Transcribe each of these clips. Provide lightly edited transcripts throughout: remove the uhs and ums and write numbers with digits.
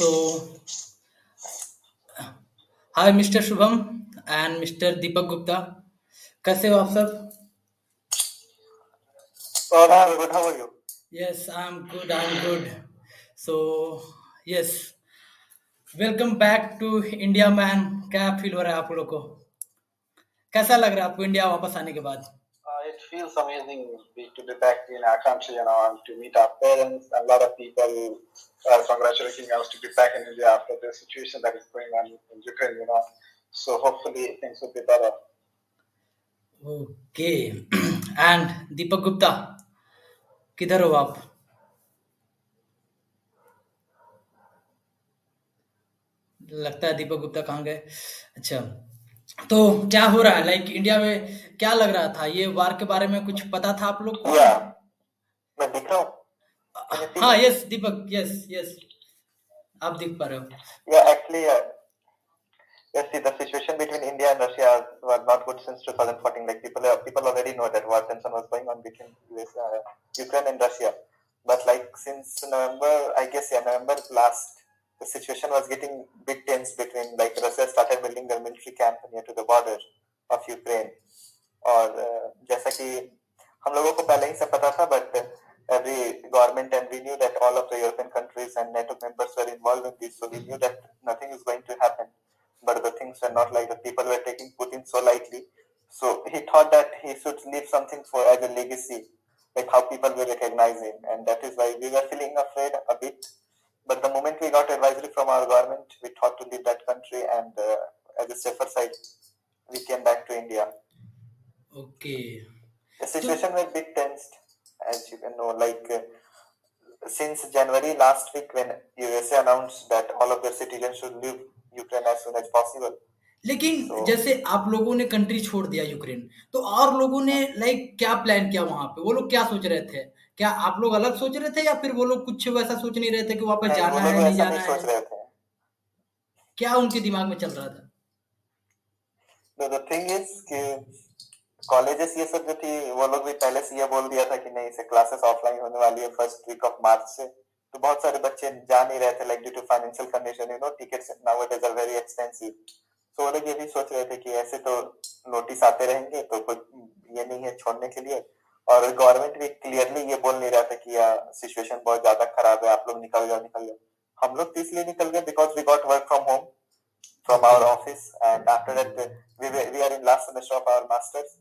So, hi Mr. Shubham and Mr. Deepak Gupta. कैसे हो आप सब? How are you? Yes, I'm good. So, yes. Welcome back to India, man. क्या feel हो रहा है आप लोगों को? कैसा लग रहा है आपको इंडिया वापस आने के बाद? It feels amazing to be back in our country, you know, and to meet our parents. A lot of people are congratulating us to be back in India after the situation that is going on in Ukraine, you know. So hopefully things will be better. Okay. And Deepak Gupta, किधर हो आप? लगता है दीपक गुप्ता कहाँ गए? अच्छा, तो क्या हो रहा है? लाइक इंडिया में क्या लग रहा था? ये वार के बारे में कुछ पता था आप लोग को? मैं दिख रहा हूँ। हाँ, यस दीपक, यस आप दिख पा रहे हो। या actually yes, see, the situation between India and Russia was not good since 2014. Like people already know that war tension was going on between Ukraine and Russia, but like since November last, the situation was getting bit tense between, like, Russia started building their military camp near to the border of Ukraine. और जैसा कि हम लोगों को पहले ही सब पता था, but every government and we knew that all of the European countries and NATO members were involved in this, so we knew that nothing is going to happen. But the things were not like that. People were taking Putin so lightly. So he thought that he should leave something for as a legacy, like how people will recognize him, and that is why we were feeling afraid a bit. But the moment we got advisory from our government, we thought to leave that country, and as a safer side, we came back to India. Okay. The situation was a bit tense, as you can know. Like since January last week, when USA announced that all of their citizens should leave Ukraine as soon as possible. लेकिन so, जैसे आप लोगों ने country छोड़ दिया Ukraine, तो और लोगों ने लाइक क्या प्लान किया वहाँ पे? वो लोग क्या सोच रहे थे? क्या आप लोग अलग सोच रहे थे या फिर वो लोग कुछ वैसा सोच नहीं रहे थे कि वापस जाना है नहीं जाना है? क्या उनके दिमाग में चल रहा था? The thing is कि कॉलेजेस ये सब जो थी, वो लोग भी पहले से ये बोल दिया था कि नहीं, से क्लासेस ऑफलाइन होने वाली है फर्स्ट वीक ऑफ मार्च से, तो बहुत सारे बच्चे जा नहीं रहे थे, like due to financial condition, you know, tickets nowadays are very expensive. तो वो लोग ये भी सोच रहे थे कि ऐसे तो नोटिस आते रहेंगे, तो कुछ ये नहीं है छोड़ने के लिए. और गवर्नमेंट भी क्लियरली ये बोल नहीं रहा था कि सिचुएशन बहुत ज्यादा खराब है, आप लोग निकल जाओ. हम लोग तो इसलिए निकल गए because we got work from home from our office, and after that we are in last semester of our masters,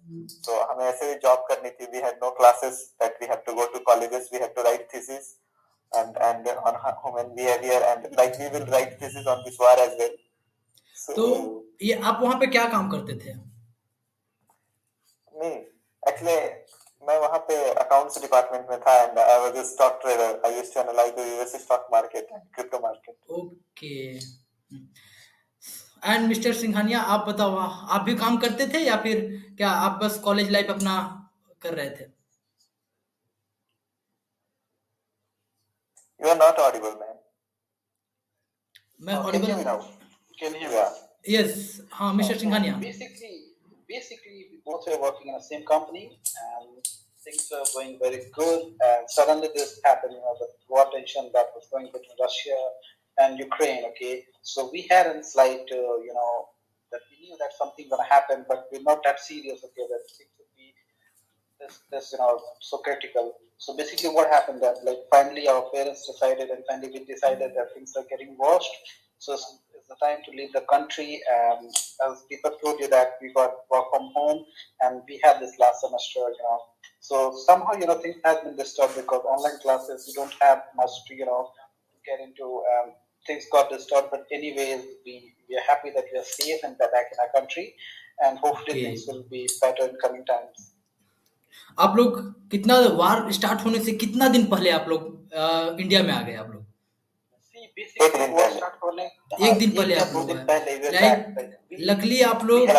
तो हमें ऐसे भी जॉब करनी थी. We had no classes that we have to go to colleges, we have to write thesis and on human behavior, and like we will write thesis on this war as well. तो ये आप वहाँ पे क्या काम करते थे? नहीं, actually मैं वहाँ पे accounts department में था, and I was a stock trader. I used to analyze the US stock market and crypto market. Okay. And Mr. Singhania, आप बताओ, आप भी काम करते थे या फिर क्या आप बस college life अपना कर रहे थे? You are not audible, man. I'm audible now. Can you hear me? Yes. Haan, Mr. Singhania. Basically, we both were working in the same company, and things were going very good. And suddenly this happened, you know, the war tension that was going between Russia and Ukraine. Okay, so we had a slight, you know, that we knew that something gonna happen, but we're not that serious. Okay, that things would be this, you know, so critical. So basically what happened that, like, finally our parents decided and finally we decided that things are getting worse. So it's the time to leave the country. As people told you that we got work from home and we had this last semester, you know. So somehow, you know, things have been disturbed because online classes, you don't have much to, you know, get into. Things got disturbed, but anyways, we are happy that we are safe and we're back in our country. And hopefully things will be better in coming times. आप लोग कितना वार start होने से कितना दिन पहले आप लोग इंडिया में आ गए? आप लोग एक दिन पहले आप लोग लकली आप लोग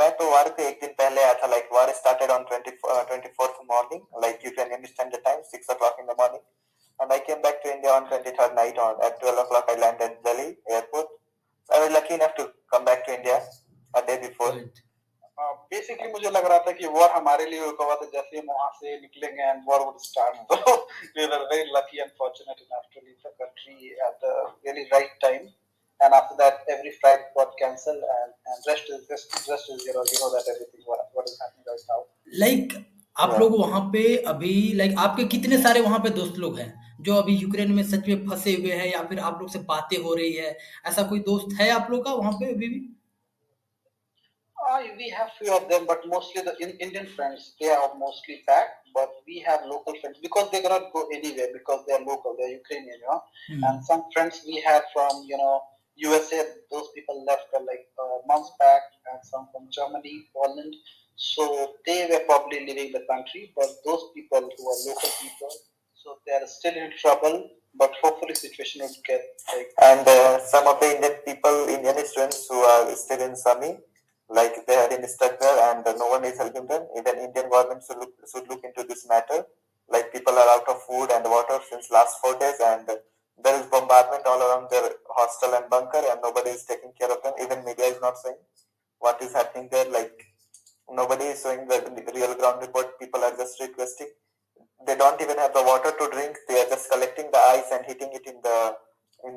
मैं तो वार के एक दिन पहले आया था. Like war started on 24th morning, like Ukrainian standard time 6:00 in the morning, and I came back to India on 23rd night. On at 12:00 I landed at Delhi airport. I was lucky enough to come back to India a day before. Basically मुझे लग रहा था कि war हमारे लिए होगा, तो जैसे हम वहां से निकलेंगे and war would start. So we were very lucky and fortunate enough to leave the country at the very right time. And after that, every flight got cancelled, and rest is zero that everything what is happening right now. Like, आप लोग वहाँ पे अभी like आपके कितने सारे वहाँ पे दोस्त लोग हैं जो अभी यूक्रेन में सच में फंसे हुए हैं, या फिर आप लोग से बातें हो रही है, ऐसा कोई दोस्त है आप लोग का वहाँ पे अभी भी? We have few of them, but mostly the Indian friends, they are mostly back, but we have local friends because they cannot go anywhere because they are local, they are Ukrainian, you know. And some friends we have from, you know, USA, those people left like months back, and some from Germany, Poland. So they were probably leaving the country, but those people who are local people, so they are still in trouble. But hopefully, situation would get like. And some of the Indian people, Indian students who are still in Sami, like they are in struggle and no one is helping them. Even Indian government should look into this matter. Like people are out of food and water since last 4 days, and there is bombardment all around their hostel and bunker, and nobody is taking care of them. Even media is not saying what is happening there. Like nobody is showing the real ground report. People are just requesting. They don't even have the water to drink. They are just collecting the ice and heating it in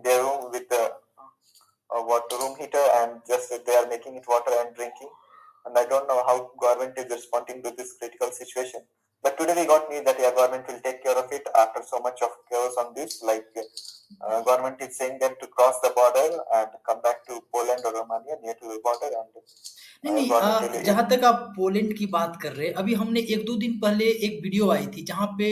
their room with the water room heater, and just they are making it water and drinking. And I don't know how government is responding to this critical situation. But today we got news that our government will take care of it after so much of chaos on this. Like government is saying them to cross the border and come back to Poland or Romania near to the border. And नहीं, जहाँ तक आप Poland की बात कर रहे हैं, अभी हमने 1-2 दिन पहले एक वीडियो आई थी जहाँ पे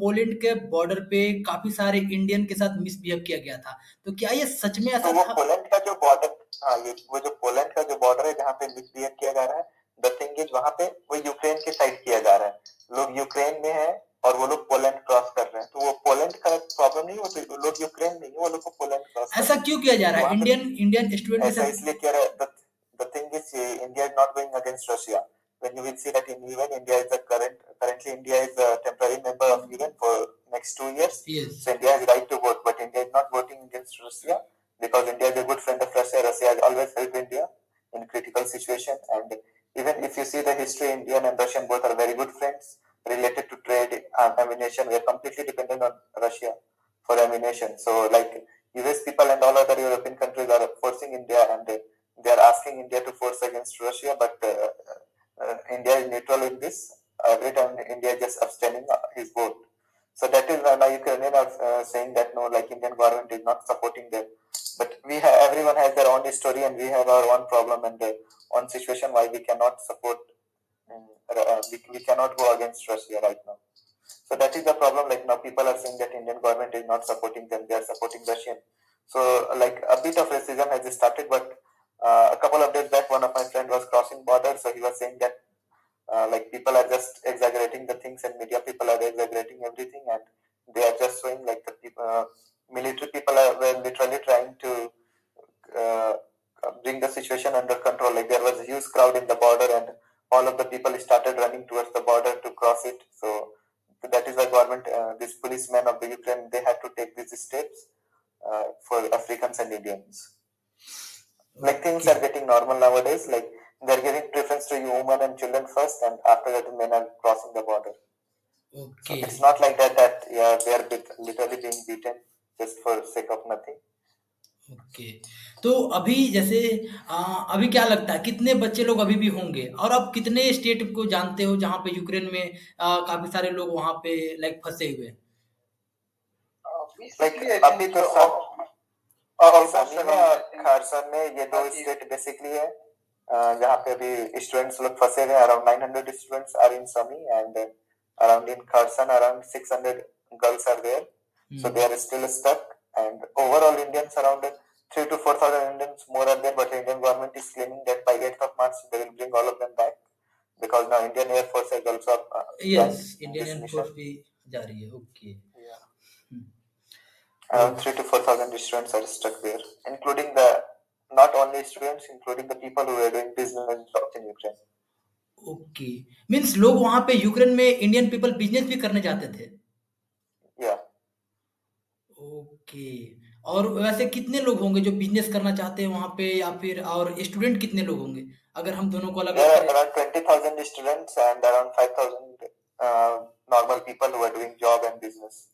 पोलैंड के बॉर्डर पे काफी सारे इंडियन के साथ मिसबिहेव किया गया था. तो क्या ये सच में ऐसा था? पोलैंड का जो बॉर्डर, हाँ, ये वो जो पोलैंड का जो बॉर्डर है जहाँ पे मिसबिहेव किया जा रहा है, द थिंग इज वहाँ पे वो यूक्रेन के साइड किया जा रहा है. लोग यूक्रेन में है और वो लोग पोलैंड क्रॉस कर रहे हैं, तो वो पोलैंड का प्रॉब्लम नहीं, वो लोग यूक्रेन नहीं, वो लोग को पोलैंड क्रॉस ऐसा क्यों किया जा रहा है? इंडियन स्टूडेंट ऐसा इसलिए किया रहा है. The thing is India is not going against Russia. When you will see that in UN, India is the currently India is a temporary member of UN for next 2 years. So India has right to vote, but India is not voting against Russia because India is a good friend of Russia. Russia has always help India in critical situation, and even if you see the history, Indian and Russian both are very good friends, related to trade and ammunition. We are completely dependent on Russia for ammunition. So like US people and all other European countries are forcing India, and they are asking India to force against Russia, but India is neutral in this. Every time India is just abstaining his vote. So that is why Ukrainians are saying that no, like Indian government is not supporting them. But we have, everyone has their own history, and we have our own problem and their own situation why we cannot support, we cannot go against Russia right now. So that is the problem. Like now people are saying that Indian government is not supporting them, they are supporting Russian. So like a bit of racism has started, but a couple of days back one of my friend was crossing border, so he was saying that like people are just exaggerating the things, and media people are exaggerating everything, and they are just showing like the people, military people were literally trying to bring the situation under control. Like there was a huge crowd in the border, and all of the people started running towards the border to cross it. So that is why government, these policemen of the Ukraine, they had to take these steps for Africans and Indians. Like things are getting normal nowadays. Like they are giving preference to women and children first, and after that men are crossing the border. Okay. So it's not like that yeah, they are literally being beaten. Just for sake of nothing. Okay. तो अभी जैसे अभी क्या लगता है कितने बच्चे लोग अभी भी होंगे, और आप कितने स्टेट को जानते हो जहाँ पे यूक्रेन में काफी सारे लोग वहाँ पे लाइक फंसे हुए हैं? अभी तो खारसन में ये 2 स्टेट बेसिकली है जहाँ पे अभी स्टूडेंट्स लोग फंसे हुए हैं. Around 900 students are in Sumy, and around in Kherson around 600 girls are there. So they are still stuck, and overall Indians around 3,000 to 4,000 Indians more are there, but the Indian government is claiming that by 8th of March they will bring all of them back, because now Indian Air Force has also yes, Indian Air Force bhi ja rahi hai. Okay. Yeah. 3,000 to 4,000 students are stuck there, including the not only students, including the people who are doing business jobs in Ukraine. Okay. Means लोग वहाँ पे Ukraine में Indian people business भी करने जाते थे. Yeah. Okay. और वैसे कितने लोग होंगे जो बिजनेस करना चाहते हैं वहाँ पे, या फिर और स्टूडेंट कितने लोग होंगे अगर हम दोनों को अलग There are around 20,000 students and around 5,000 normal people who are doing job and business.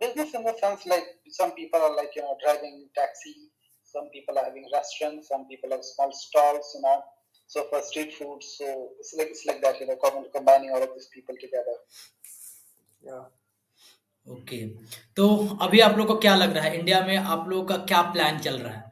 Business in the sense like some people are like, you know, driving taxi, some people are having restaurants, some people have small stalls, you know, so for street food, so it's like that, you know, combining all of these people together. Yeah. Okay, तो अभी आप लोग को क्या लग रहा है India में, आप लोगों का क्या प्लान चल रहा है?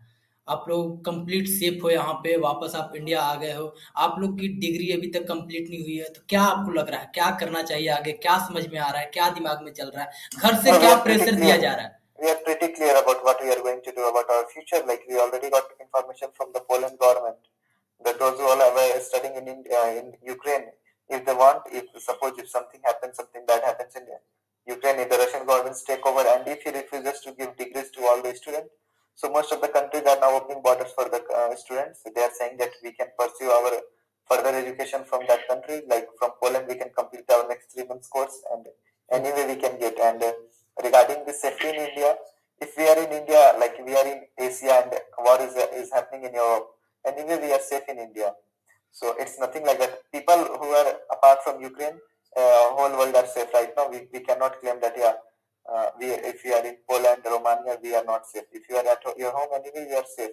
आप लोग कंप्लीट सेफ हो यहाँ पे, वापस आप इंडिया आ गए हो, आप लोग की डिग्री अभी तक कंप्लीट नहीं हुई है, तो क्या आपको लग रहा है क्या करना चाहिए आगे, क्या समझ में आ रहा है, क्या दिमाग में चल रहा है, घर से क्या प्रेशर दिया जा रहा है? We are pretty clear about what we are going to do about our future. Like we already got information from the Poland government that those who are studying in India, in Ukraine, if they want, if something happens, something bad happens in Ukraine, if the Russian government take over and if he refuses to give degrees to all the students, so most of the countries are now opening borders for the students. They are saying that we can pursue our further education from that country. Like from Poland, we can complete our next 3 months course and anyway we can get. And regarding the safety in India, if we are in India, like we are in Asia and war is happening in Europe, anyway we are safe in India. So it's nothing like that. People who are apart from Ukraine, whole world are safe right now. We cannot claim that if you are in Poland, Romania, we are not safe. If you are at your home, anyway, you are safe.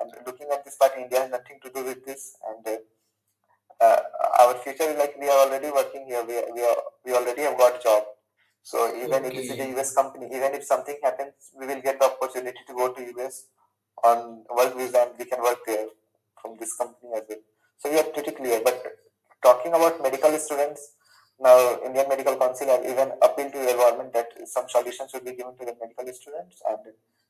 And looking at this part, India has nothing to do with this. And our future is like we are already working here. We already have got job. So even if it's a US company, even if something happens, we will get the opportunity to go to US on work visa and we can work there from this company as well. So we are pretty clear. But talking about medical students, now, Indian Medical Council have even appealed to the government that some solutions should be given to the medical students and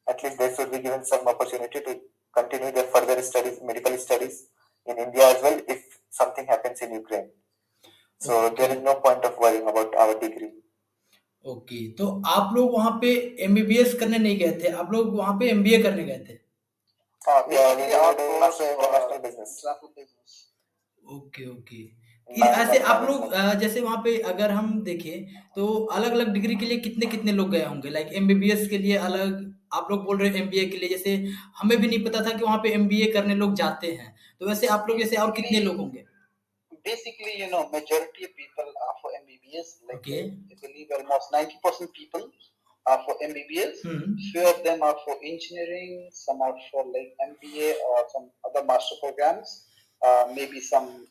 at least they should be given some opportunity to continue their further studies, medical studies in India as well if something happens in Ukraine. So, okay. There is no point of worrying about our degree. Okay, तो आप लोग वहाँ पे MBBS करने नहीं गए थे, आप लोग वहाँ पे MBA करने गए थे? हाँ, international business. Okay. ऐसे आप लोग जैसे वहाँ पे अगर हम देखें तो अलग अलग डिग्री के लिए कितने कितने लोग गए होंगे? लाइक MBBS के लिए अलग, आप लोग बोल रहे हो MBA के लिए, जैसे हमें भी नहीं पता था कि वहाँ पे MBA करने लोग जाते हैं, तो वैसे आप लोग जैसे और कितने लोग होंगे? Basically, you know, majority of people are for MBBS. Like okay. I believe almost 90% people are for MBBS. Few of them are for engineering, some are for like MBA or some other master programs. Maybe some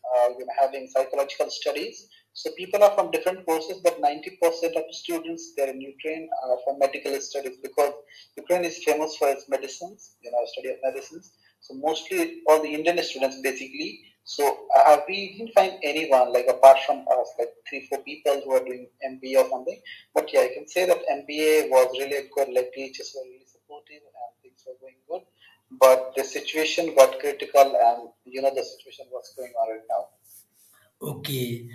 having psychological studies. So people are from different courses, but 90% of students there in Ukraine are from medical studies because Ukraine is famous for its medicines, study of medicines. So mostly all the Indian students basically. So we didn't find anyone like apart from us, like 3-4 people who are doing MBA or something. But yeah, I can say that MBA was really good. Like teachers were really supportive and things were going good. But the situation got critical and the situation was going on right now. Okay.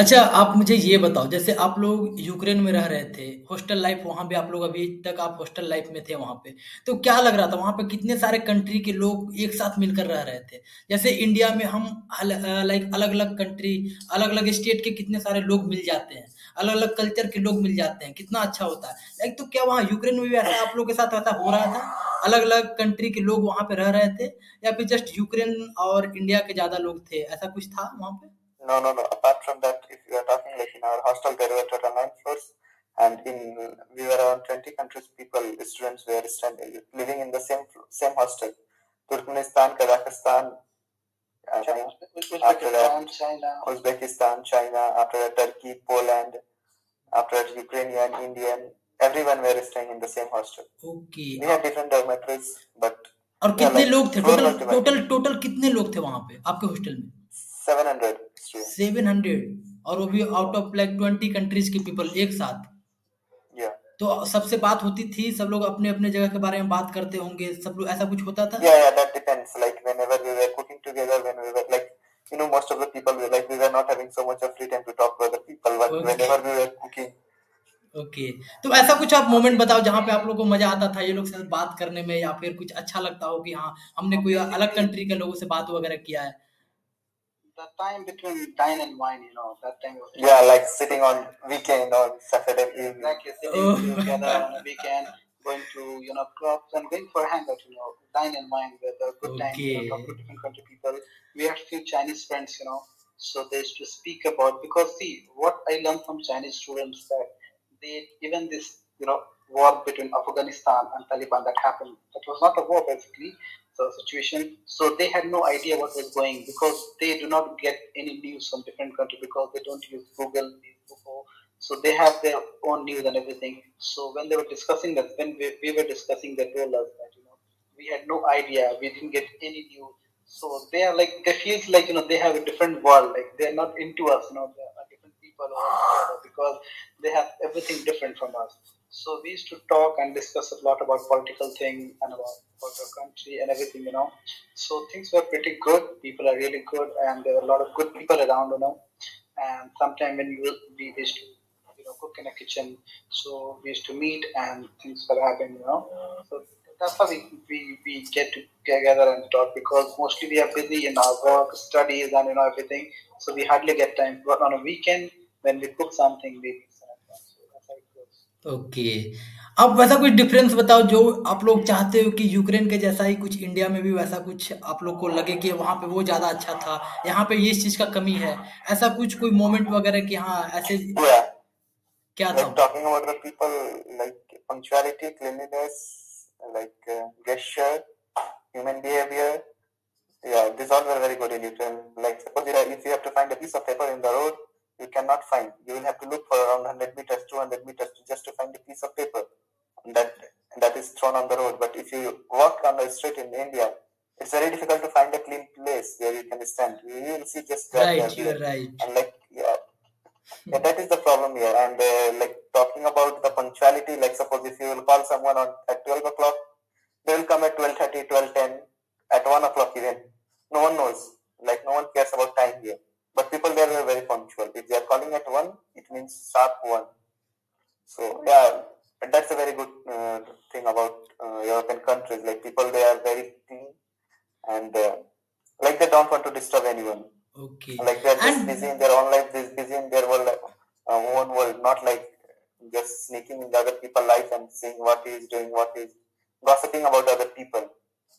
अच्छा, आप मुझे ये बताओ, जैसे आप लोग Ukraine में रह रहे थे, हॉस्टल लाइफ वहाँ भी आप लोग अभी तक आप हॉस्टल लाइफ में थे वहाँ पे, तो क्या लग रहा था वहाँ पे कितने सारे कंट्री के लोग एक साथ मिलकर रह रहे थे? जैसे इंडिया में हम लाइक अलग अलग कंट्री, अलग अलग स्टेट के कितने सारे लोग मिल जाते हैं, अलग अलग कल्चर के लोग मिल जाते हैं, कितना अच्छा होता है लाइक। तो क्या वहाँ यूक्रेन में भी ऐसा आप लोग के साथ ऐसा हो रहा था, अलग अलग कंट्री के लोग वहाँ पे रह रहे थे, या फिर जस्ट यूक्रेन और इंडिया के ज्यादा लोग थे, ऐसा कुछ था वहाँ पे? No. Apart from that, if you are talking like in our hostel, there were total 9 floors, and we were around 20 countries people, students were living in the same hostel. Turkmenistan, Kazakhstan, Uzbekistan, China. After that, Turkey, Poland. After that, Ukrainian, Indian. Everyone were staying in the same hostel. Okay. We had different dormitories, but. और कितने लोग थे? Total कितने लोग थे वहाँ पे आपके हॉस्टल में? 700 और वो भी आउट ऑफ लाइक 20 कंट्रीज के पीपल एक साथ। yeah. तो सबसे बात होती थी, सब लोग अपने अपने जगह के बारे में बात करते होंगे, सब लोग ऐसा कुछ होता था? Yeah, that depends. Like whenever we were cooking together, when we were like, most of the people were like we were not having so much of free time to talk to other people. But whenever we were cooking. Okay. तो ऐसा कुछ आप moment बताओ जहाँ पे आप लोगों को मजा आता था ये लोग से बात करने में, या फिर कुछ अच्छा लगता हो कि हाँ हमने कोई अलग कंट्री के लोगों से बात वगैरह किया है? That time between dine and wine, that time was... Yeah, like sitting on weekend or Saturday evening. Like you're sitting together on a weekend going to, you know, clubs and going for hangout, you know, dine and wine with a good time, you know, talk to different country people. We had few Chinese friends, you know, so they used to speak about, because see, what I learned from Chinese students that they, even this, you know, war between Afghanistan and Taliban that happened, that was not a war basically, so situation, so they had no idea what was going, because they do not get any news from different countries, because they don't use Google, so they have their own news and everything. So when they were discussing that, when we were discussing that, they told us that, you know, we had no idea, we didn't get any news, so they are like, they feel like, you know, they have a different world, like they're not into us, you know, they are different people because they have everything different from us. So we used to talk and discuss a lot about political thing and about the country and everything, you know. So things were pretty good. People are really good, and there were a lot of good people around, you know. And sometime when we used to, you know, cook in a kitchen, so we used to meet and things were happening, you know. So that's how we get together and talk, because mostly we are busy in our work, studies, and, you know, everything. So we hardly get time. But on a weekend, when we cook something, we. Okay, आप वैसा कुछ difference बताओ जो आप लोग चाहते हो कि यूक्रेन के जैसा ही कुछ इंडिया में भी वैसा कुछ आप लोग को लगे कि वहाँ पे वो ज़्यादा अच्छा था, यहाँ पे ये इस चीज़ का कमी है, ऐसा कुछ कोई मोमेंट वगैरह कि हाँ ऐसे क्या था? Talking about the people, like punctuality, cleanliness, like gesture, human behaviour, या this all were very good in Ukraine. Like suppose if you have to find a piece of paper in the road, you cannot find. You will have to look for around 100 meters, 200 meters just to find a piece of paper that is thrown on the road. But if you walk on the street in India, it's very difficult to find a clean place where you can stand. You will see just right, you're right. And like, yeah, that is the problem here. And like talking about the punctuality, like suppose if you will call someone at 12 o'clock, they will come at 12:30, 12:10, at 1 o'clock even. No one knows. Like no one cares about time here. But people there were very punctual. If they are calling at 1, it means sharp 1. So, yeah, that's a very good thing about European countries. Like, people, they are very clean and, like, they don't want to disturb anyone. Okay. Like, they are just busy in their own life, just busy in their own world, not like just sneaking in the other people's life and seeing what he is doing, what he is gossiping about other people.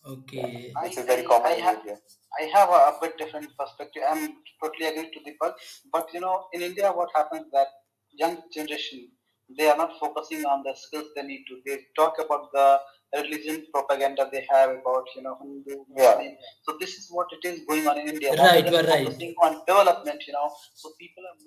Okay. Yeah, which is very common in India. I have a bit different perspective. I'm totally agree to Deepak, but you know, in India, what happens that young generation, they are not focusing on the skills they need to. They talk about the religion propaganda they have about, you know, Hindu, Muslim. So this is what it is going on in India. Right, we're right. Focusing on development, you know, so people are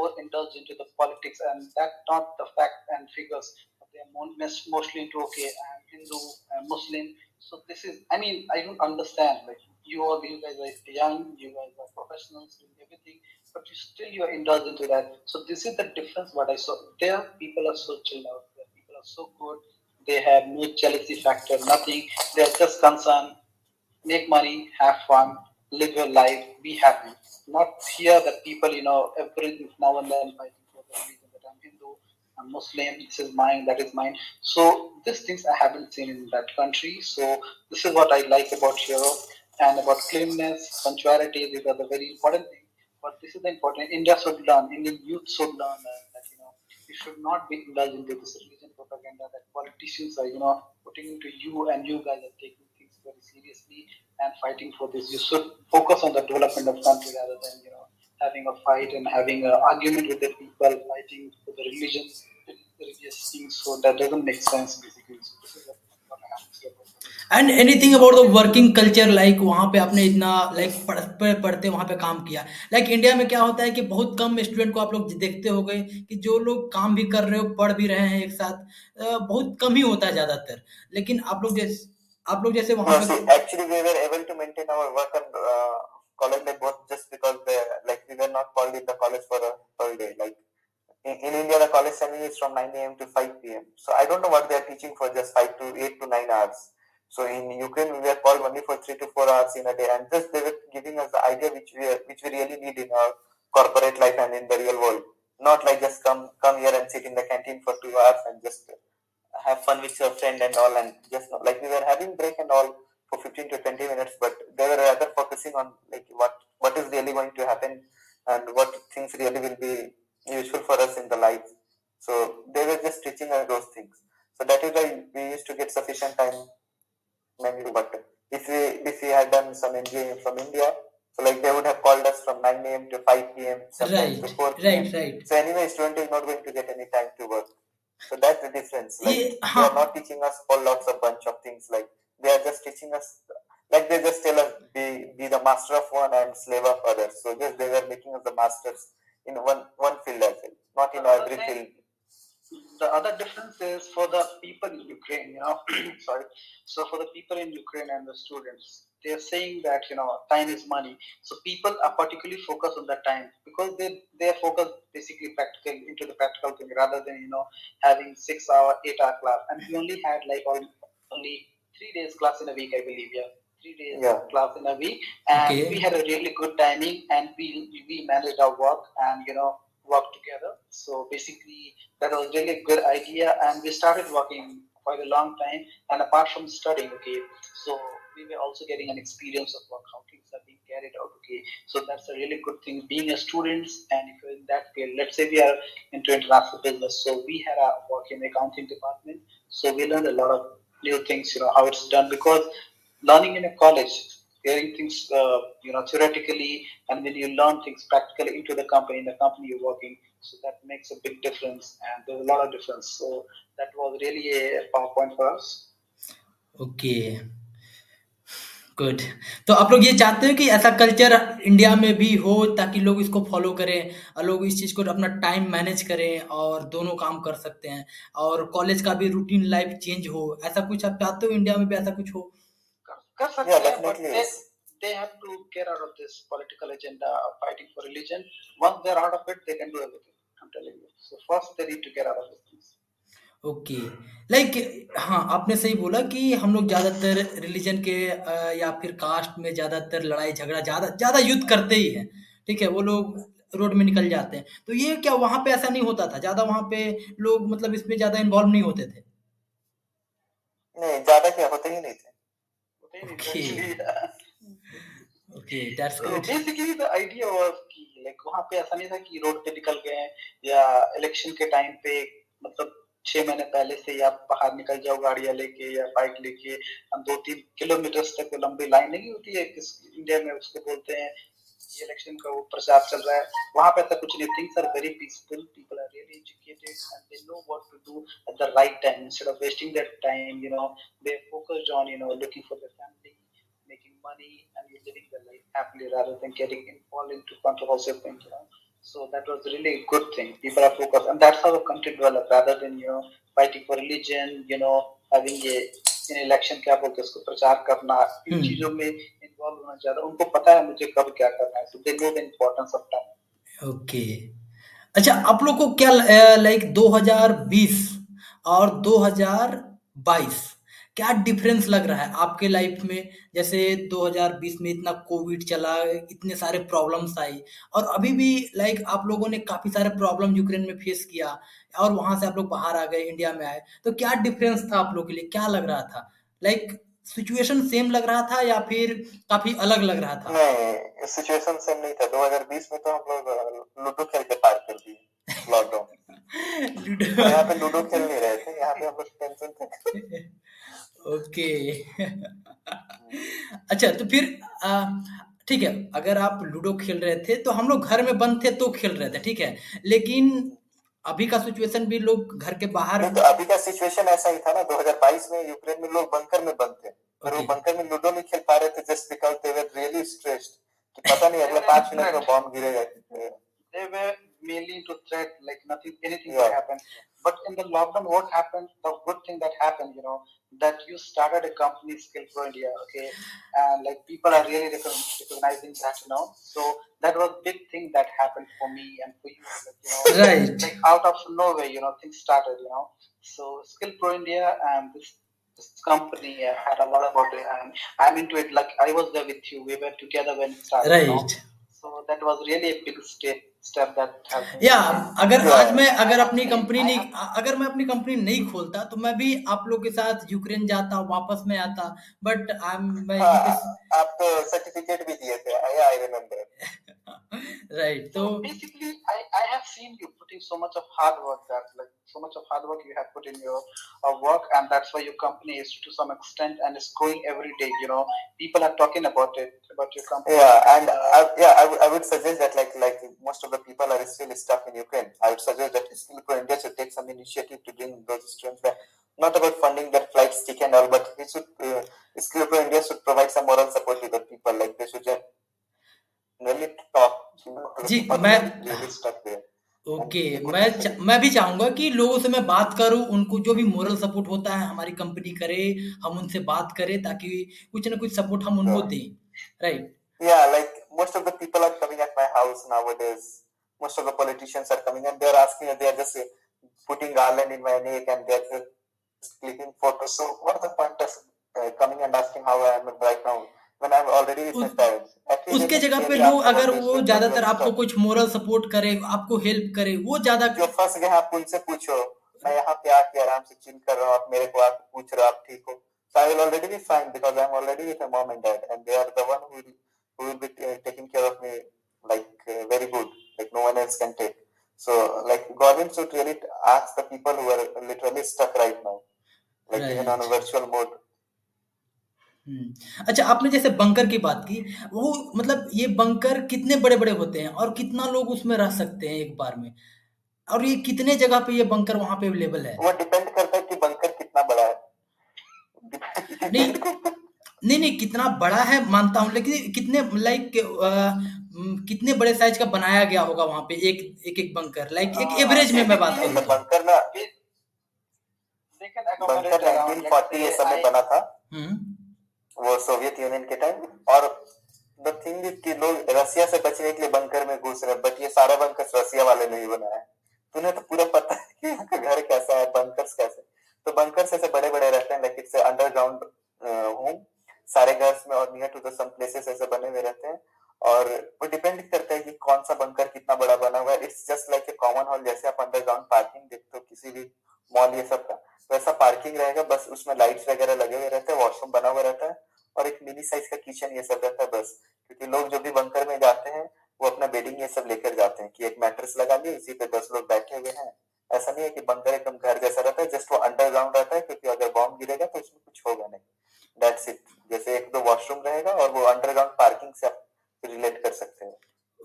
more indulged into the politics, and that's not the fact and figures. They are mostly into I'm Hindu, I'm Muslim. So this is, I mean, I don't understand. Like you guys are young, you guys are professionals doing everything, but you are indulged into that. So this is the difference what I saw. There, people are so chilled out. Their people are so good. They have no jealousy factor, nothing. They are just concerned, make money, have fun, live your life, be happy. Not here that people, you know, everything now and then fighting for the reason that I'm Hindu, I'm Muslim, this is mine, that is mine. So these things I haven't seen in that country. So this is what I like about Europe, and about cleanliness, punctuality. These are the very important things. But this is the important. India should learn. Indian youth should learn that, you know, you should not be indulged into this religion propaganda that politicians are, you know, putting into you, and you guys are taking things very seriously and fighting for this. You should focus on the development of country rather than, you know, having a fight and having an argument with the people, fighting for the religion, religious things. So that doesn't make sense, basically. So this is what happens here. And anything about the working culture, like वहाँ पे आपने इतना पढ़ते वहाँ पे काम किया, like India में क्या होता है कि बहुत कम स्टूडेंट को आप लोग देखते हो गए कि जो लोग काम भी कर रहे हो पढ़ भी रहे हैं एक साथ, बहुत कम ही होता है ज़्यादातर, लेकिन आप लोग जैसे वहाँ पे actually we were able to maintain our work and college life both just because like we were not called in the college for a whole day. Like in India the college timing is from 9 AM to 5 PM, so I don't know what they are teaching for just 8 to 9 hours. So in Ukraine, we were called only for 3 to 4 hours in a day, and just they were giving us the idea which we really need in our corporate life and in the real world. Not like just come here and sit in the canteen for 2 hours and just have fun with your friend and all, and just like we were having break and all for 15 to 20 minutes, but they were rather focusing on like what is really going to happen and what things really will be useful for us in the life. So they were just teaching us those things. So that is why we used to get sufficient time mainly. But if we had done some MBA from India, so like they would have called us from 9 a.m. to 5 p.m. sometimes to 4 p.m. Right. So anyway, student is not going to get any time to work. So that's the difference. Like they are not teaching us all lots of bunch of things. Like they are just teaching us. Like they just tell us be the master of one and slave of others. So just they were making us the masters in one field as well, not in every field. The other difference is for the people in Ukraine, So for the people in Ukraine and the students, they are saying that, time is money. So people are particularly focused on the time because they are focused basically practical into the practical thing rather than, having 6 hour, 8 hour class. And we only had only 3 days class in a week, I believe. Yeah. 3 days class in a week. And we had a really good timing and we managed our work and, work together. So basically that was really a good idea and we started working quite a long time, and apart from studying, so we were also getting an experience of how things are being carried out, so that's a really good thing being a student. And if you're in that field, let's say we are into international business, so we had our work in the accounting department, so we learned a lot of new things, how it's done, because learning in a college, hearing things, theoretically, and then you learn things practically into the company, you're working. So that makes a big difference, and there's a lot of difference. So that was really a PowerPoint for us. Okay, good. तो आप लोग ये चाहते हो कि ऐसा culture India में भी हो ताकि लोग इसको फॉलो करें और लोग इस चीज़ को अपना टाइम मैनेज करें और दोनों काम कर सकते हैं और कॉलेज का भी रूटीन लाइफ चेंज हो, ऐसा कुछ आप चाहते हो इंडिया में भी ऐसा कुछ हो? But they have to get out of this political agenda of fighting for religion. Once they're out of it, they can do everything. I'm telling you. So first they need to get out of these things. Okay. आपने सही बोला कि हम लोग ज्यादातर religion के या फिर कास्ट में ज्यादातर लड़ाई झगड़ा ज्यादा युद्ध करते ही है, ठीक है, वो लोग रोड में निकल जाते हैं. तो ये क्या वहाँ पे ऐसा नहीं होता था? ज्यादा वहाँ पे लोग मतलब इसमें ज्यादा इन्वॉल्व नहीं होते थे? नहीं, ज्यादा क्या होते ही नहीं थे. Okay, that's so good. Basically, the idea was वहाँ पे ऐसा नहीं था कि रोड पे निकल गए या इलेक्शन के टाइम पे मतलब 6 महीने पहले से या बाहर निकल जाओ गाड़ियाँ लेके या बाइक लेके, हम 2-3 किलोमीटर तक लंबी लाइन नहीं होती है इंडिया में, उसको बोलते हैं इलेक्शन का वो प्रचार चल रहा है. वहाँ पे ऐसा कुछ नहीं. Things are very peaceful, people are really educated and they know what to do at the right time. Instead of wasting that time, they focused on looking for the family, making money and living the life happily rather than getting involve into controversial things. So that was really a good thing. People are focused, and that's how the country developed rather than fighting for religion, having a in election क्या बोलते हैं उसको प्रचार करना, इन चीजों में involve होना ज्यादा. उनको पता है मुझे कब क्या करना है, so they know the importance of time. Okay. अच्छा, आप लोग को क्या 2020 और 2022 क्या डिफरेंस लग रहा है आपके लाइफ में? जैसे 2020 में इतना कोविड चला, इतने सारे प्रॉब्लम्स आई, और अभी भी आप लोगों ने काफी सारे प्रॉब्लम यूक्रेन में फेस किया और वहां से आप लोग बाहर आ गए, इंडिया में आए, तो क्या डिफरेंस था आप लोगों के लिए? क्या लग रहा था? सिचुएशन सेम लग रहा था या फिर काफी अलग लग रहा था? नहीं, सिचुएशन सेम नहीं था. 2020 में तो हम लोग लूडो खेलते पार कर दिए लॉकडाउन. यहाँ पे लूडो खेल नहीं रहे थे, यहाँ पे हम लोग टेंशन थे. अच्छा, तो फिर ठीक है, अगर आप लूडो खेल रहे थे तो हम लोग घर में बंद थे तो खेल रहे थे, ठीक है, लेकिन अभी का सिचुएशन भी लोग घर के बाहर. तो अभी का सिचुएशन ऐसा ही था ना. 2022 में यूक्रेन में लोग बंकर में बंद थे, और वो बंकर में लूडो नहीं खेल पा रहे थे just because they were really stressed कि पता नहीं अगले 5 मिनट में बॉम्ब गिरेगा. They were mainly into threat, like nothing, anything could happen. But in the lockdown, what happened? The good thing that happened, that you started a company, Skill Pro India, and people are really recognizing that, So that was a big thing that happened for me and for you, right? Out of nowhere, things started, So Skill Pro India and this company had a lot about it, and I'm into it. I was there with you. We were together when it started, right? So that was really a big step stuff that has been अगर मैं अपनी company नहीं खोलता तो मैं भी आप लोग के साथ यूक्रेन जाता, वापस में आता, बट आपको सर्टिफिकेट भी दिए थे, I remember. Right. So basically, I have seen you putting so much of hard work that, like, so much of hard work you have put in your work, and that's why your company is to some extent and is growing every day. You know, people are talking about it, about your company. Yeah, and I would suggest that like most of the people are still stuck in Ukraine. I would suggest that Skill Pro India should take some initiative to bring those students back. Not about funding that flights ticket and all, but we should Skill Pro India should provide some moral support to the people. Like they should just मैं भी चाहूंगा कि लोगों से मैं बात करूं, उनको जो भी मोरल सपोर्ट होता है हमारी कंपनी करे, हम उनसे बात करें ताकि कुछ ना कुछ सपोर्ट हम उनको दें, राइट? या like most of the people are coming at my house nowadays, most of the politicians are coming and they are asking, they are just putting garland in my neck and they are just clicking photo, so what the point of coming and asking how I am right now? उसके जगह पे लोग अगर वो ज्यादातर आपको कुछ moral support करे, आपको हेल्प करे, वो ज्यादा फंस गए आप उनसे पूछो, मैं यहाँ पे आके आराम से चिल कर रहा हूँ, आप मेरे को आके पूछ रहे हो आप ठीक हो, so I will already be fine because I am already with my mom and dad and they are the one who will be taking care of me like very good, like no one else can take, so like government should really ask the people who are literally stuck right now like even on virtual mode. अच्छा, आपने जैसे bunker की बात की, वो मतलब ये bunker कितने बड़े बड़े होते हैं और कितना लोग उसमें रह सकते हैं एक बार में, और ये कितने जगह पे ये बंकर वहाँ पे अवेलेबल है? वो डिपेंड करता है कि बंकर कितना बड़ा है. नहीं कितना बड़ा है मानता हूँ, लेकिन कितने लाइक कितने बड़े साइज का बनाया गया होगा वहाँ पे एक बंकर, लाइक एक एवरेज में मैं बात करूँ बंकर ना, बंकर 1940 समय बना था वो सोवियत यूनियन के टाइम, और द थिंग इज कि लोग रसिया से बचने के लिए बंकर में घुस रहे, बट ये सारा बंकर रसिया वाले ने ही बनाया है, तुम्हें तो पूरा पता है कि यहाँ का घर कैसा है, बंकर्स कैसे, तो बंकर्स ऐसे बड़े बड़े रहते हैं, लाइक इट्स अंडरग्राउंड होम सारे घर में और near to the some places ऐसे बने हुए रहते हैं, और वो डिपेंड करता है कि कौन सा बंकर कितना बड़ा बना हुआ है. It's just like a common hall, जैसे आप अंडरग्राउंड पार्किंग देखते हो किसी भी मॉल ये सब का, वैसा पार्किंग रहेगा, बस उसमें लाइट्स वगैरह लगे हुए रहते हैं, वॉशरूम बना हुआ रहता है और एक मिनी साइज का किचन ये सब रहता है बस, क्योंकि लोग जो भी बंकर में जाते हैं वो अपना बेडिंग ये सब लेकर जाते हैं कि एक मैट्रेस लगा लिया इसी पे 10 लोग बैठे हुए हैं, ऐसा नहीं है कि बंकर एकदम घर जैसा रहता है, जस्ट वो अंडरग्राउंड रहता है क्योंकि अगर बॉम्ब गिरेगा तो उसमें कुछ होगा नहीं, दैट्स इट. जैसे एक दो वॉशरूम रहेगा और वो अंडरग्राउंड पार्किंग से आप रिलेट कर सकते हैं.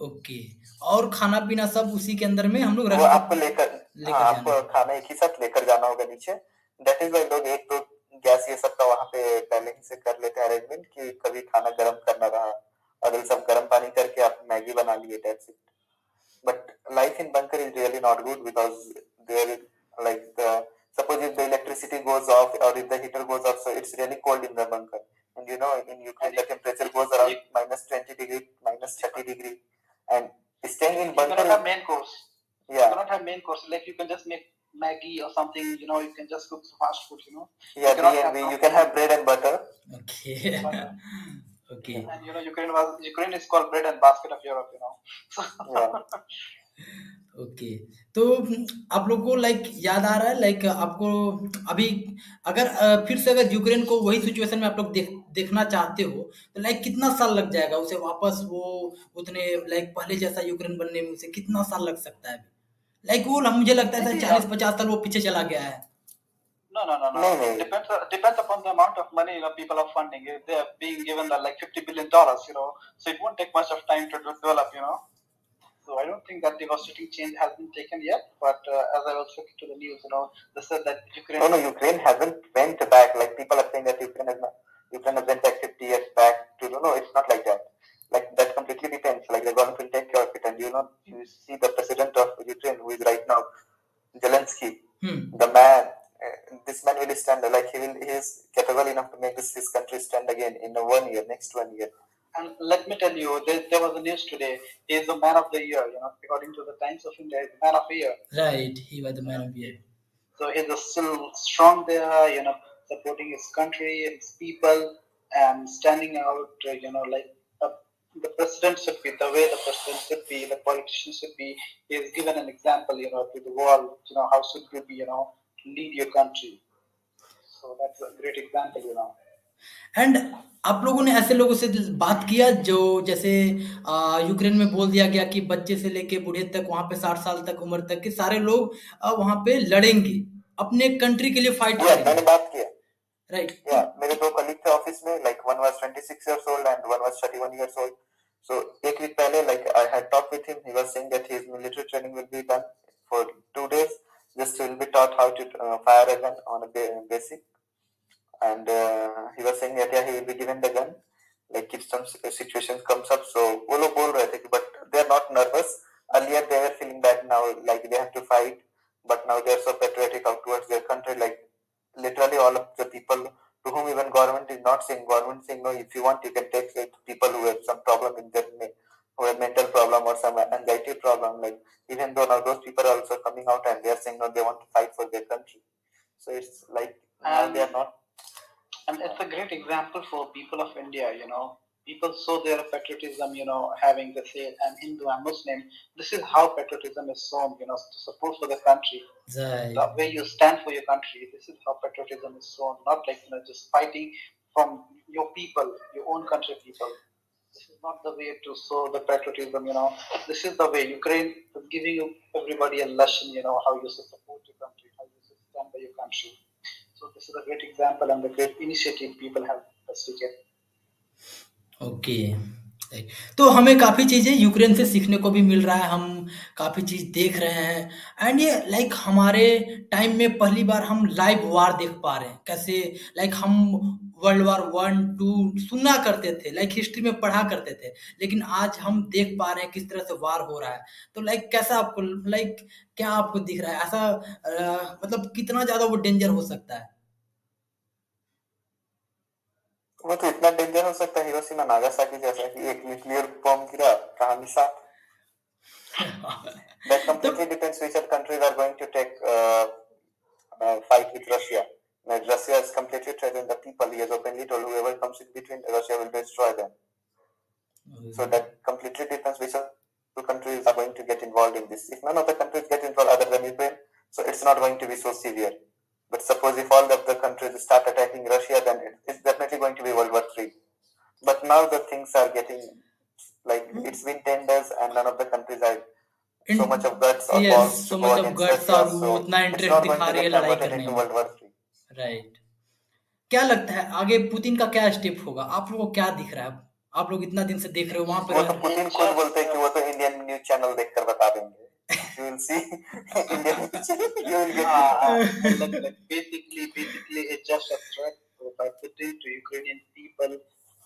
ओके, और खाना पीना सब उसी के अंदर में हम लोग आपको लेकर आपको खाना एक ही साथ लेकर जाना होगा नीचे, दैट इज व्हाई लोग एक दो गैस ये सब का वहाँ पे पहले ही से कर लेते हैं अरेंजमेंट कि कभी खाना गर्म करना रहा और ये सब गर्म पानी करके आप मैगी बना लिए, that's it. But life in bunker is really not good because there like the suppose if the electricity goes off और if the heater goes off, so it's really cold in the bunker and you know in Ukraine the temperature goes around -20 degree -30 degree. And staying in bunker, you cannot have main course. Yeah. You cannot have main course. Like you can just make Maggie or something. You know, you can just cook fast food. You know. Yeah, you can have bread and butter. Okay. Okay. And you know, Ukraine is called bread and basket of Europe. You know. Yeah. Okay. तो आप लोग को like याद आ रहा है, like आपको अभी अगर फिर से अगर यूक्रेन को वही सिचुएशन में आप लोग देखना चाहते हो तो लाइक कितना साल लग जाएगा उसे वापस वो उतने लाइक पहले जैसा यूक्रेन बनने में, उसे कितना साल लग सकता है? लाइक वो मुझे लगता है 40-50 साल वो पीछे चला गया है. No. Depends upon the amount of money, you know, people are funding. If they are being given like $50 billion, you know, so it won't take much of time to develop, you know. So I don't think that devastating change has been taken yet, but as I was looking to the news, you know, they said that Ukraine... No, Ukraine hasn't went back. Like people are saying that Ukraine has went back 50 years back to... No, it's not like that. Like that completely depends. Like the government will take care of it. And you see the president of Ukraine who is right now, Zelensky, the man, this man will stand, like he is capable enough to make his country stand again in next one year. And let me tell you, there was a news today. He is the man of the year, you know, according to the Times of India, he's the man of the year. Right, he was the man of the year. So he is still strong there, you know, supporting his country, his people, and standing out, you know, like the president should be, the way the president should be, the politician should be, is given an example, to the world, how should you be, lead your country. So that's a great example, and आप लोगों ने ऐसे लोगों से बात किया जो जैसे यूक्रेन में बोल दिया गया कि बच्चे से लेके बूढ़े तक वहाँ पे 60 साल तक उम्र तक के सारे लोग वहाँ पे लड़ेंगे अपने कंट्री के लिए फाइट करेंगे। मैंने बात किया राइट मेरे दो कलीग थे ऑफिस में like one was 26 years old and one was 31 years old so एक वीक पहले like I had talk with him he was saying that his military training will be done for 2 days just will be taught how to fire a gun on a basic and he was saying that he will be given the gun like if some situation comes up so wo log bol rahe the ki but they are not nervous earlier they were feeling that now like they have to fight but now they are so patriotic out towards their country like literally all of the people to whom even government is not saying government saying no if you want you can take like people who have some problem in their or a mental problem or some anxiety problem like even though now those people are also coming out and they are saying no they want to fight for their country so it's like now they are not And it's a great example for people of India, People show their patriotism, having the say, I'm Hindu, I'm Muslim. This is how patriotism is shown, to support for the country. Right. The way you stand for your country, this is how patriotism is shown. Not like, just fighting from your people, your own country people. This is not the way to show the patriotism, This is the way Ukraine is giving everybody a lesson, how you should support your country, how you should stand by your country. So this is a great example and a great initiative people have taken. Okay. तो हमें काफ़ी चीज़ें Ukraine से सीखने को भी मिल रहा है हम काफ़ी चीज़ देख रहे हैं एंड ये लाइक हमारे टाइम में पहली बार हम लाइव वार देख पा रहे हैं कैसे लाइक हम World War I, II सुना करते थे लाइक हिस्ट्री में पढ़ा करते थे लेकिन आज हम देख पा रहे हैं किस तरह से वार हो रहा है तो लाइक कैसा आपको लाइक क्या आपको दिख रहा है ऐसा मतलब कितना ज्यादा वो डेंजर हो सकता है वो तो इतना डेंजर हो सकता है हिरोशिमा नागासाकी जैसा कि एक न्यूक्लियर बम गिरा हमेशा that completely depends which countries are going to take fight with Russia Now, Russia has completely threatened the people. He has openly told whoever comes in between, Russia will destroy them. Mm-hmm. So that completely depends which two countries are going to get involved in this. If none of the countries get involved other than Ukraine, so it's not going to be so severe. But suppose if all of the countries start attacking Russia, then it's definitely going to be World War III. But now the things are getting, like, it's been 10 days and none of the countries are so much of guts or balls to go against Russia. So it's not going to get converted into World War III. Right क्या लगता है आगे Putin का क्या step होगा आप लोगों को क्या दिख रहा है आप लोग इतना दिन से देख रहे हो वहाँ पे वो तो पुतिन खुद बोलते हैं कि वो तो इंडियन न्यूज़ चैनल देखकर बता देंगे you will see Indian you will get basically it's just a threat by Putin to Ukrainian people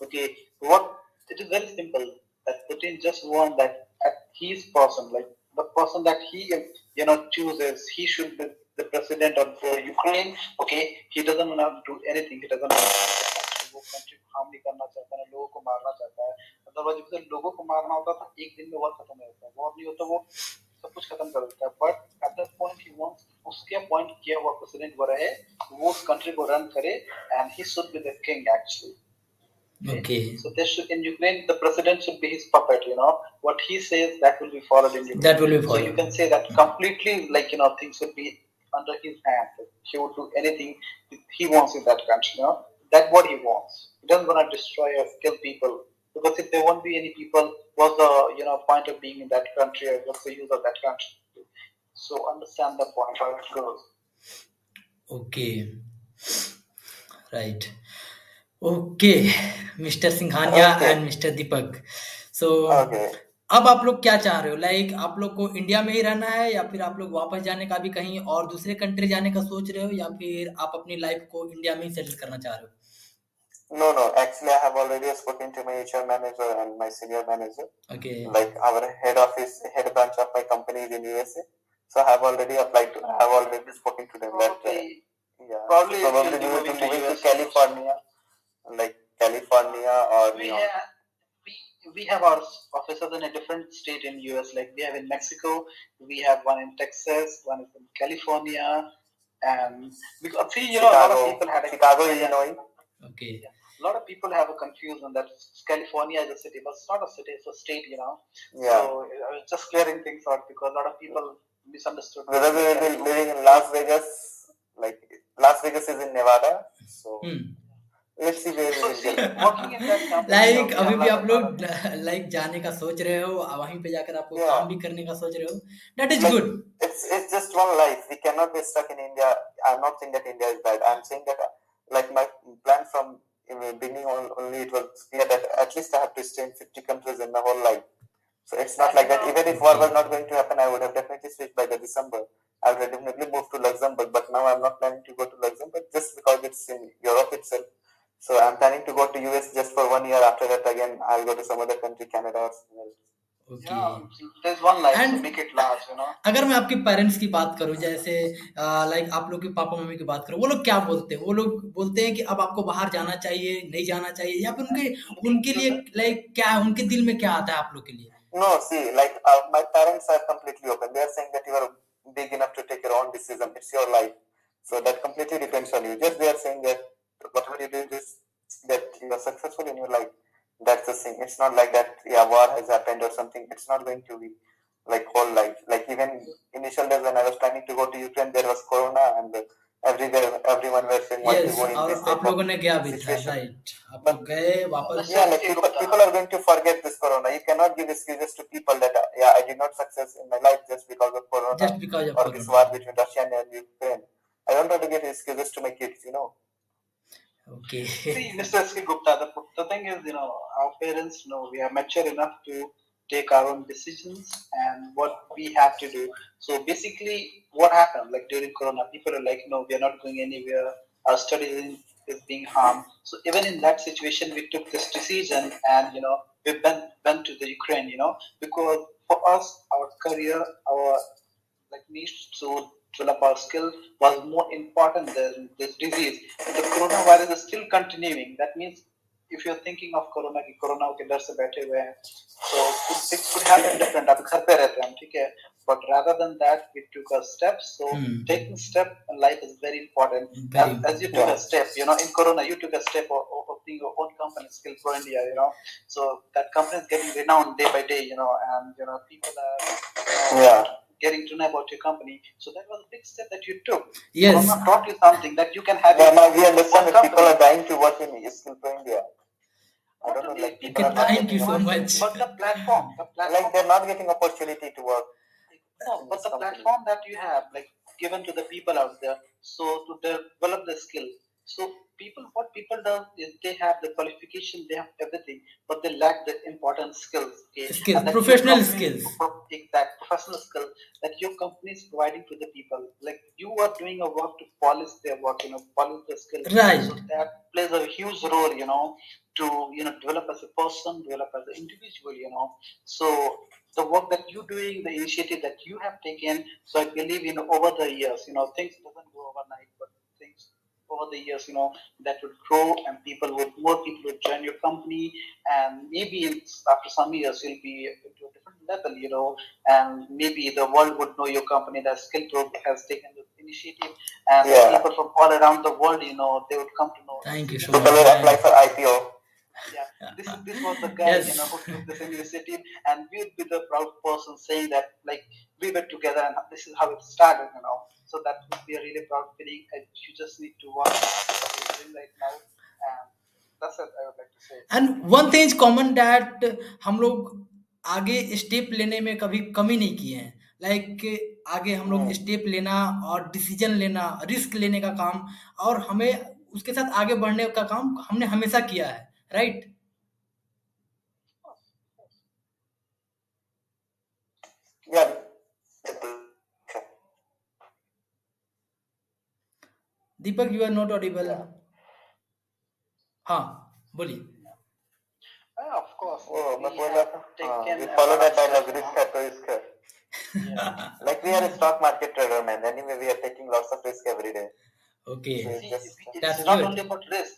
okay what it is very simple that Putin just want that he is person like the person that he chooses he should be the president of Ukraine okay he doesn't want to do anything he doesn't want to country harm nahi karna chahta hai logo ko marna chahta hai otherwise if the logo ko marna hota tha ek din mein war khatam ho jata war nahi hota wo sab kuch khatam kar deta but at that point he wants uske appoint kiya hua president wo rahe wo us country ko run kare and he should be the king actually Okay. So this should, in Ukraine, the president should be his puppet. What he says, that will be followed in Ukraine. That will be followed. So you can say that completely, like things should be under his hand. He would do anything he wants in that country. That's what he wants. He doesn't want to destroy or kill people because if there won't be any people, what's the point of being in that country? Or what's the use of that country? So understand the point how it goes. Okay. Right. Okay, Mr. Singhania okay. and Mr. Deepak. So. Okay. अब आप लोग क्या चाह रहे हो like आप लोग को इंडिया में ही रहना है या फिर आप लोग वापस जाने का भी कहीं और दूसरे कंट्री जाने का सोच रहे हो या फिर आप अपनी लाइफ को इंडिया में ही सेटल करना चाह रहे हो no no actually I have already spoken to my HR manager and my senior manager okay like our head office head branch of my company is in USA so I have already applied to I have already spoken to them that या probably moving to California like California और New York We have our offices in a different state in US, like we have in Mexico, we have one in Texas, one is in California, and because see, Chicago, a lot of people had Chicago, Illinois. Okay. A a lot of people have a confusion that California is a city, but it's not a city, it's a state, you know. Yeah. So just clearing things out because a lot of people misunderstood. Whether we will be living in Las Vegas, like Las Vegas is in Nevada, so let's see where we will be. Working in that company. Like, अभी भी आप लोग like जाने का सोच रहे हो, वहीं पे जाकर आपको काम भी करने का सोच रहे हो. That is good. It's just one life. We cannot be stuck in India. I'm not saying that India is bad. I'm saying that like my plan from beginning only it was clear that at least I have to stay in 50 countries in my whole life. So it's not like that. Even if war was not going to happen, I would have definitely switched by the December. I would have definitely moved to Luxembourg, but now I'm not planning to go to Luxembourg just because it's in Europe itself. So I'm planning to go to US just for 1 year. After that, again, I'll go to some other country, Canada or somewhere else. Okay. Yeah, there's one life and to make it last, you know. अगर मैं आपके parents की बात करूँ, जैसे like आप लोग के पापा मम्मी की बात करूँ, वो लोग क्या बोलते हैं? वो लोग बोलते हैं कि अब आपको बाहर जाना चाहिए, नहीं जाना चाहिए, या फिर उनके लिए लाइक क्या है, उनके दिल में क्या आता है आप लोग के लिए? No, see, like my parents are completely open. They are saying that you are big enough to take your own decision. It's your life, so that completely depends on you. Just they are saying that whatever you do, is that you are successful in your life. That's the thing. It's not like that, yeah, war has happened or something. It's not going to be like whole life. Like even initial days when I was planning to go to Ukraine, there was Corona and everywhere, everyone was saying what to go in this type of situation. But yeah, like people are going to forget this Corona. You cannot give excuses to people that, yeah, I did not success in my life just because of Corona or this war between Russia and Ukraine. I don't want to get excuses to my kids, you know. Okay. See, Mr. Skill Gupta, the thing is, you know, our parents know we are mature enough to take our own decisions and what we have to do. So basically, what happened, like during Corona, people are like, no, we are not going anywhere. Our studies is being harmed. So even in that situation, we took this decision and, you know, we went to the Ukraine, you know, because for us, our career, our like niche, so develop our skill was more important than this disease. The coronavirus is still continuing. That means if you're thinking of corona okay, that's a better way. So things could happen different. आप घर पे रहते हैं, ठीक है? But rather than that, we took a step. So taking step in life is very important. As you took a step, you know, in Corona, you took a step of opening your own company, Skill Pro India, you know. So that company is getting renowned day by day, you know, and, you know, people are... getting to know about your company. So that was a big step that you took. Yes. Corona taught you something that you can have. Yeah, now we understand that people are dying to work in Skill Pro India. I don't know, like people are dying to work, but the platform, like they're not getting opportunity to work. No, but the platform that you have, like given to the people out there, so to develop the skill. So people, what people do is they have the qualification, they have everything, but they lack the important skills. Okay? Professional skills that your company is providing to the people. Like you are doing a work to polish their work, you know, polish their skills. Right. So that plays a huge role, you know, to, you know, develop as a person, develop as an individual, you know. So the work that you're doing, the initiative that you have taken, so I believe, you know, over the years, you know, things doesn't go overnight, but things over the years, you know, that would grow and more people would join your company, and maybe after some years you'll be to a different level, you know, and maybe the world would know your company, that Skill Pro has taken the initiative, and people from all around the world, you know, they would come to know. Thank you so much. People will apply for IPO. Yeah, this was the guy, you know, who took this initiative, and we would be the proud person saying that, like, we were together and this is how it started, you know. So that would be a really proud feeling, and you just need to work right now. That's what I would like to say. And one thing is common that हम लोग आगे step लेने में कभी कमी नहीं की है. लाइक आगे हम लोग स्टेप लेना और डिसीजन लेना, रिस्क लेने का काम, और हमें उसके साथ आगे बढ़ने का काम हमने हमेशा किया है. Right. Yeah. Deepak, you are not audible. Yeah. Haan, boli. Yeah, of course. Oh, we follow that dialogue. Risk hai to risk hai. Like we are a stock market trader, man. Anyway, we are taking lots of risk every day. Okay. It's not only about risk.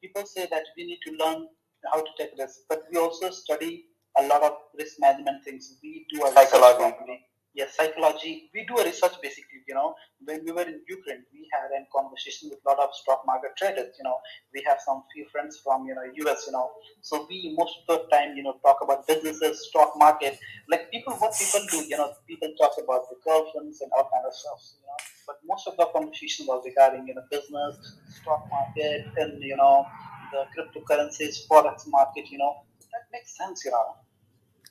People say that we need to learn how to take risk, but we also study a lot of risk management things. We do a psychology. Yes, psychology. We do a research basically, you know. When we were in Ukraine, we had a conversation with a lot of stock market traders, you know. We have some few friends from, you know, US, you know. So we most of the time, you know, talk about businesses, stock market, like people, what people do, you know, people talk about the girlfriends and all kind of stuff, you know. But most of the conversation was regarding, you know, business, stock market, and, you know, the cryptocurrencies, forex market, you know. That makes sense, you know.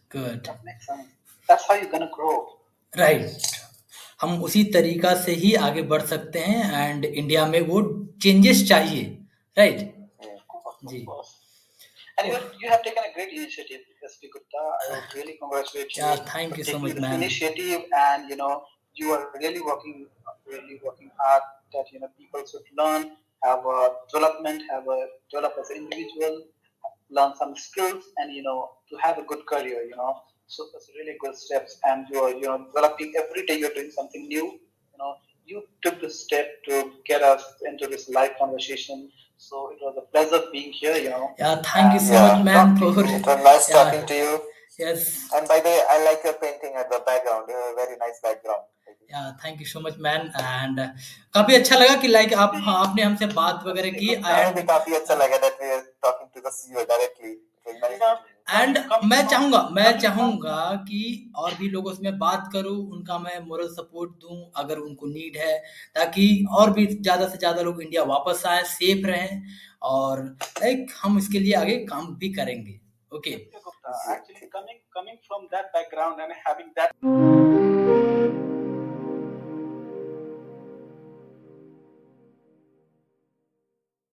Good. That makes sense. That's how you're going to grow. Right. हम उसी तरीका से ही आगे बढ़ सकते हैं and India में वो चेंजेस चाहिए right ji and you have taken a great initiative SP Gupta I will really congratulate you thank you so much man initiative and you know you are really working hard that you know people should learn have a development have a develop as an individual learn some skills and you know to have a good career you know. So that's really good steps, and you're developing every day. You're doing something new. You know, you took the step to get us into this live conversation. So it was a pleasure being here. You know. Yeah, thank you so much, man. It was nice talking to you. Yes. And by the way, I like your painting at the background. You have a very nice background. Yeah, thank you so much, man. And काफी अच्छा लगा कि like आपने हमसे बात वगैरह की. And काफी अच्छा लगा that we are talking to the CEO directly. And मैं चाहूंगा कि और भी लोग उसमें बात करूं, उनका मैं मोरल सपोर्ट दूं अगर उनको नीड है, ताकि और भी ज़्यादा से ज़्यादा लोग इंडिया वापस आए, सेफ रहें और लाइक हम इसके लिए आगे काम भी करेंगे. Okay actually coming from that background and having that